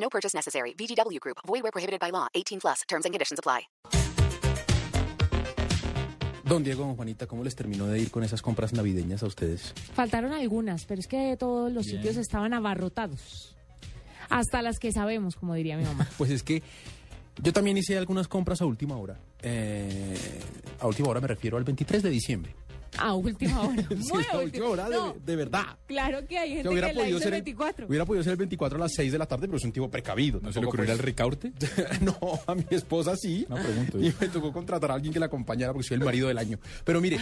No purchase necessary. VGW Group. Void where prohibited by law. 18+. Terms and conditions apply. Don Diego, don Juanita, ¿cómo les terminó de ir con esas compras navideñas a ustedes? Faltaron algunas, pero es que todos los sitios estaban abarrotados. Hasta las que sabemos, como diría mi mamá. Pues es que yo también hice algunas compras a última hora. A última hora me refiero al 23 de diciembre. A última hora. Sí, muy a última hora, no, de verdad. Claro que hay gente que la hizo el 24. Hubiera podido ser el 24 a las 6 de la tarde, pero es un tipo precavido. ¿No se le ocurrió el recaurte? No, a mi esposa sí. No, pregunto. Y me tocó contratar a alguien que la acompañara porque soy el marido del año. Pero mire,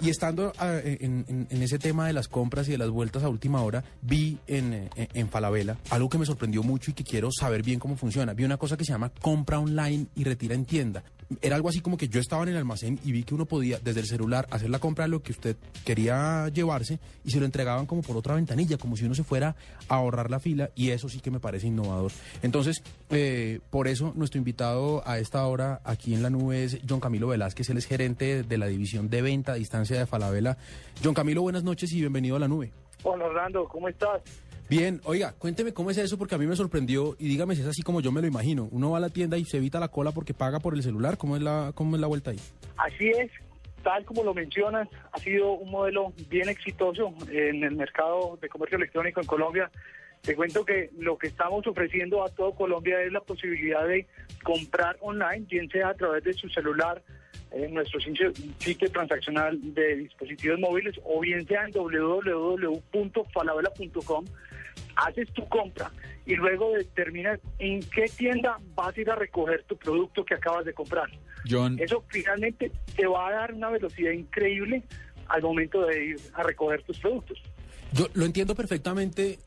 y estando en ese tema de las compras y de las vueltas a última hora, vi en Falabella algo que me sorprendió mucho y que quiero saber bien cómo funciona. Vi una cosa que se llama compra online y retira en tienda. Era algo así como que yo estaba en el almacén y vi que uno podía desde el celular hacer la compra de lo que usted quería llevarse y se lo entregaban como por otra ventanilla, como si uno se fuera a ahorrar la fila, y eso sí que me parece innovador. Entonces, por eso nuestro invitado a esta hora aquí en La Nube es John Camilo Velásquez. Él es gerente de la división de venta a distancia de Falabella. John Camilo, buenas noches y bienvenido a La Nube. Hola Orlando, ¿cómo estás? Bien, oiga, cuénteme cómo es eso, porque a mí me sorprendió, y dígame si es así como yo me lo imagino. Uno va a la tienda y se evita la cola porque paga por el celular. ¿Cómo es la vuelta ahí? Así es, tal como lo mencionas, ha sido un modelo bien exitoso en el mercado de comercio electrónico en Colombia. Te cuento que lo que estamos ofreciendo a todo Colombia es la posibilidad de comprar online, bien sea a través de su celular, en nuestro sitio transaccional de dispositivos móviles, o bien sea en www.falabella.com. Haces tu compra y luego determinas en qué tienda vas a ir a recoger tu producto que acabas de comprar. John, eso finalmente te va a dar una velocidad increíble al momento de ir a recoger tus productos. Yo lo entiendo perfectamente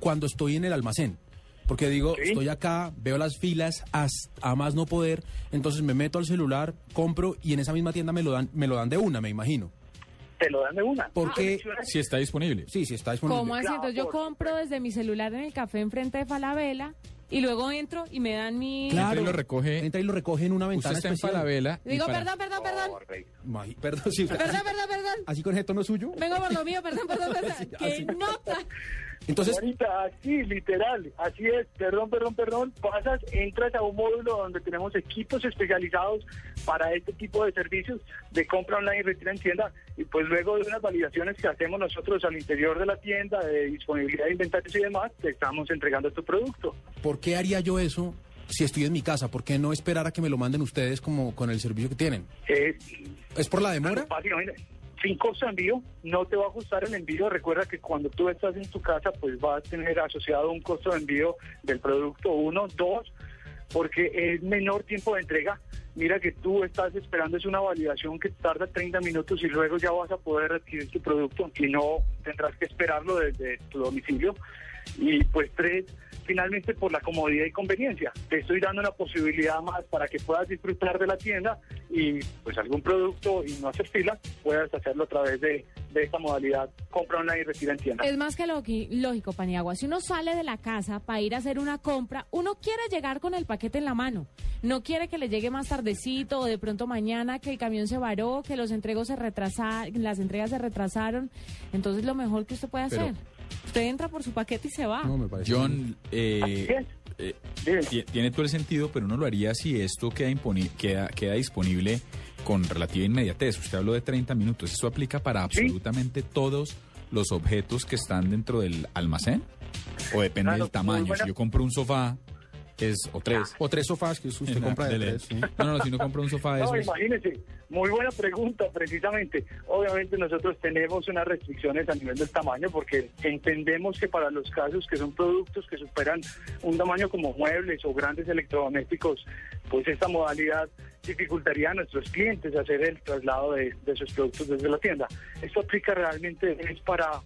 cuando estoy en el almacén. Porque digo, ¿sí? Estoy acá, veo las filas a más no poder, entonces me meto al celular, compro y en esa misma tienda me lo dan de una, me imagino. Te lo dan de una. Porque si está disponible. Sí, está disponible. ¿Cómo así? Entonces yo compro desde mi celular en el café enfrente de Falabella y luego entro y me dan mi... Claro, entra y lo recoge en una ventana especial. Usted está en Falabella. Digo, perdón. Sí, perdón. Así con esto no es suyo. Vengo por lo mío, perdón. Sí, qué nota. Entonces, ahorita, así, literal, así es, perdón, pasas, entras a un módulo donde tenemos equipos especializados para este tipo de servicios de compra online y retira en tienda, y pues luego de unas validaciones que hacemos nosotros al interior de la tienda, de disponibilidad de inventarios y demás, te estamos entregando tu producto. ¿Por qué haría yo eso si estoy en mi casa? ¿Por qué no esperar a que me lo manden ustedes como con el servicio que tienen? ¿Es por la demora? Sin costo de envío, no te va a costar el envío. Recuerda que cuando tú estás en tu casa, pues vas a tener asociado un costo de envío del producto, 1, 2, porque es menor tiempo de entrega. Mira que tú estás esperando, es una validación que tarda 30 minutos y luego ya vas a poder adquirir tu producto, y no tendrás que esperarlo desde tu domicilio. Y pues 3, finalmente por la comodidad y conveniencia. Te estoy dando una posibilidad más para que puedas disfrutar de la tienda y pues algún producto y no hacer fila, puedas hacerlo a través de esta modalidad, compra online y retira en tienda. Es más que lógico, Paniagua. Si uno sale de la casa para ir a hacer una compra, uno quiere llegar con el paquete en la mano. No quiere que le llegue más tardecito o de pronto mañana, que el camión se varó, que las entregas se retrasaron. Entonces lo mejor que usted puede hacer... Usted entra por su paquete y se va. No, me parece. John, tiene todo el sentido, pero uno lo haría si esto queda disponible con relativa inmediatez. Usted habló de 30 minutos. ¿Esto aplica para absolutamente todos los objetos que están dentro del almacén? ¿O depende del tamaño? Si yo compro un sofá... O tres sofás que usted compra de tres. ¿Sí? No, si no compra un sofá de esos. No, imagínese, muy buena pregunta, precisamente. Obviamente nosotros tenemos unas restricciones a nivel del tamaño, porque entendemos que para los casos que son productos que superan un tamaño como muebles o grandes electrodomésticos, pues esta modalidad dificultaría a nuestros clientes hacer el traslado de sus productos desde la tienda. Esto aplica realmente para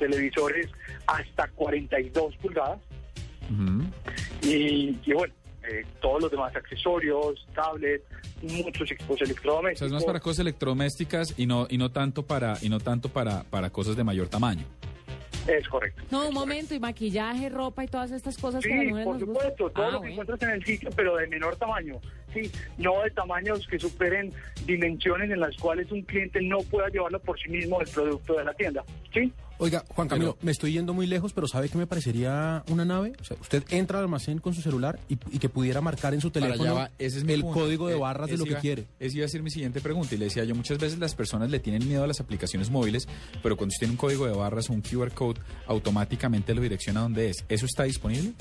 televisores hasta 42 pulgadas. Y bueno, todos los demás accesorios, tablets, muchos equipos electrodomésticos. O sea, es más para cosas electrodomésticas y no tanto para cosas de mayor tamaño. Es correcto. No, un momento, y maquillaje, ropa y todas estas cosas que las mujeres nos gustan. Sí, por supuesto, todo lo que encuentras en el sitio, pero de menor tamaño. Sí, no de tamaños que superen dimensiones en las cuales un cliente no pueda llevarlo por sí mismo el producto de la tienda. Sí. Oiga, Juan Camilo, me estoy yendo muy lejos, pero ¿sabe qué me parecería una nave? O sea, usted entra al almacén con su celular y que pudiera marcar en su teléfono ese es el punto. Código de barras de lo que quiere. Esa iba a ser mi siguiente pregunta, y le decía yo, muchas veces las personas le tienen miedo a las aplicaciones móviles, pero cuando usted tiene un código de barras o un QR code, automáticamente lo direcciona a donde es. ¿Eso está disponible?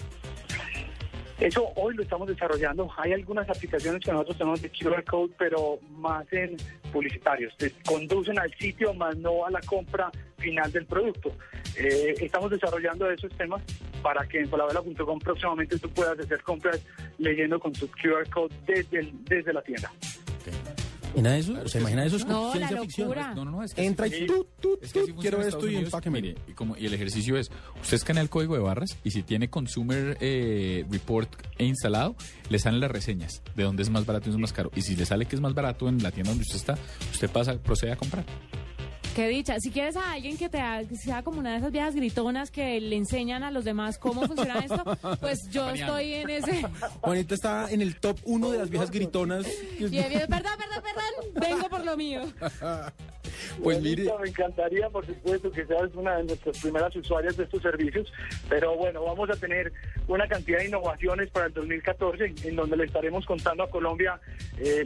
Eso hoy lo estamos desarrollando. Hay algunas aplicaciones que nosotros tenemos de QR Code, pero más en publicitarios. Te conducen al sitio, más no a la compra final del producto. Estamos desarrollando esos temas para que en Falabella.com próximamente tú puedas hacer compras leyendo con tu QR Code desde la tienda. ¿Imagina eso? Claro, ¿se imagina eso? Es ciencia ficción. No, es que entra y tú quiero esto y empáqueme. Mire, y el ejercicio es, usted escanea el código de barras y si tiene Consumer Report instalado, le salen las reseñas de dónde es más barato y dónde es más caro. Y si le sale que es más barato en la tienda donde usted está, usted procede a comprar. Qué dicha. Si quieres a alguien que sea como una de esas viejas gritonas que le enseñan a los demás cómo funciona esto, pues yo estoy en ese... Juanita está en el top 1 de las viejas gritonas. Y perdón, vengo por lo mío. Pues mire... Me encantaría, por supuesto, que seas una de nuestras primeras usuarias de estos servicios, pero bueno, vamos a tener una cantidad de innovaciones para el 2014, en donde le estaremos contando a Colombia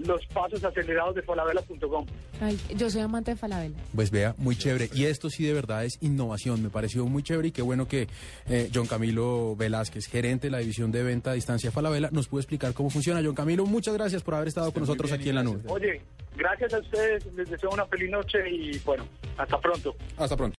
los pasos acelerados de Falabella.com. Ay, yo soy amante de Falabella. Pues vea, muy chévere. Y esto sí de verdad es innovación, me pareció muy chévere, y qué bueno que John Camilo Velásquez, gerente de la división de venta a distancia Falabella, nos pudo explicar cómo funciona. John Camilo, muchas gracias por haber estado con nosotros aquí en La Nube. Oye, gracias a ustedes, les deseo una feliz noche y bueno, hasta pronto.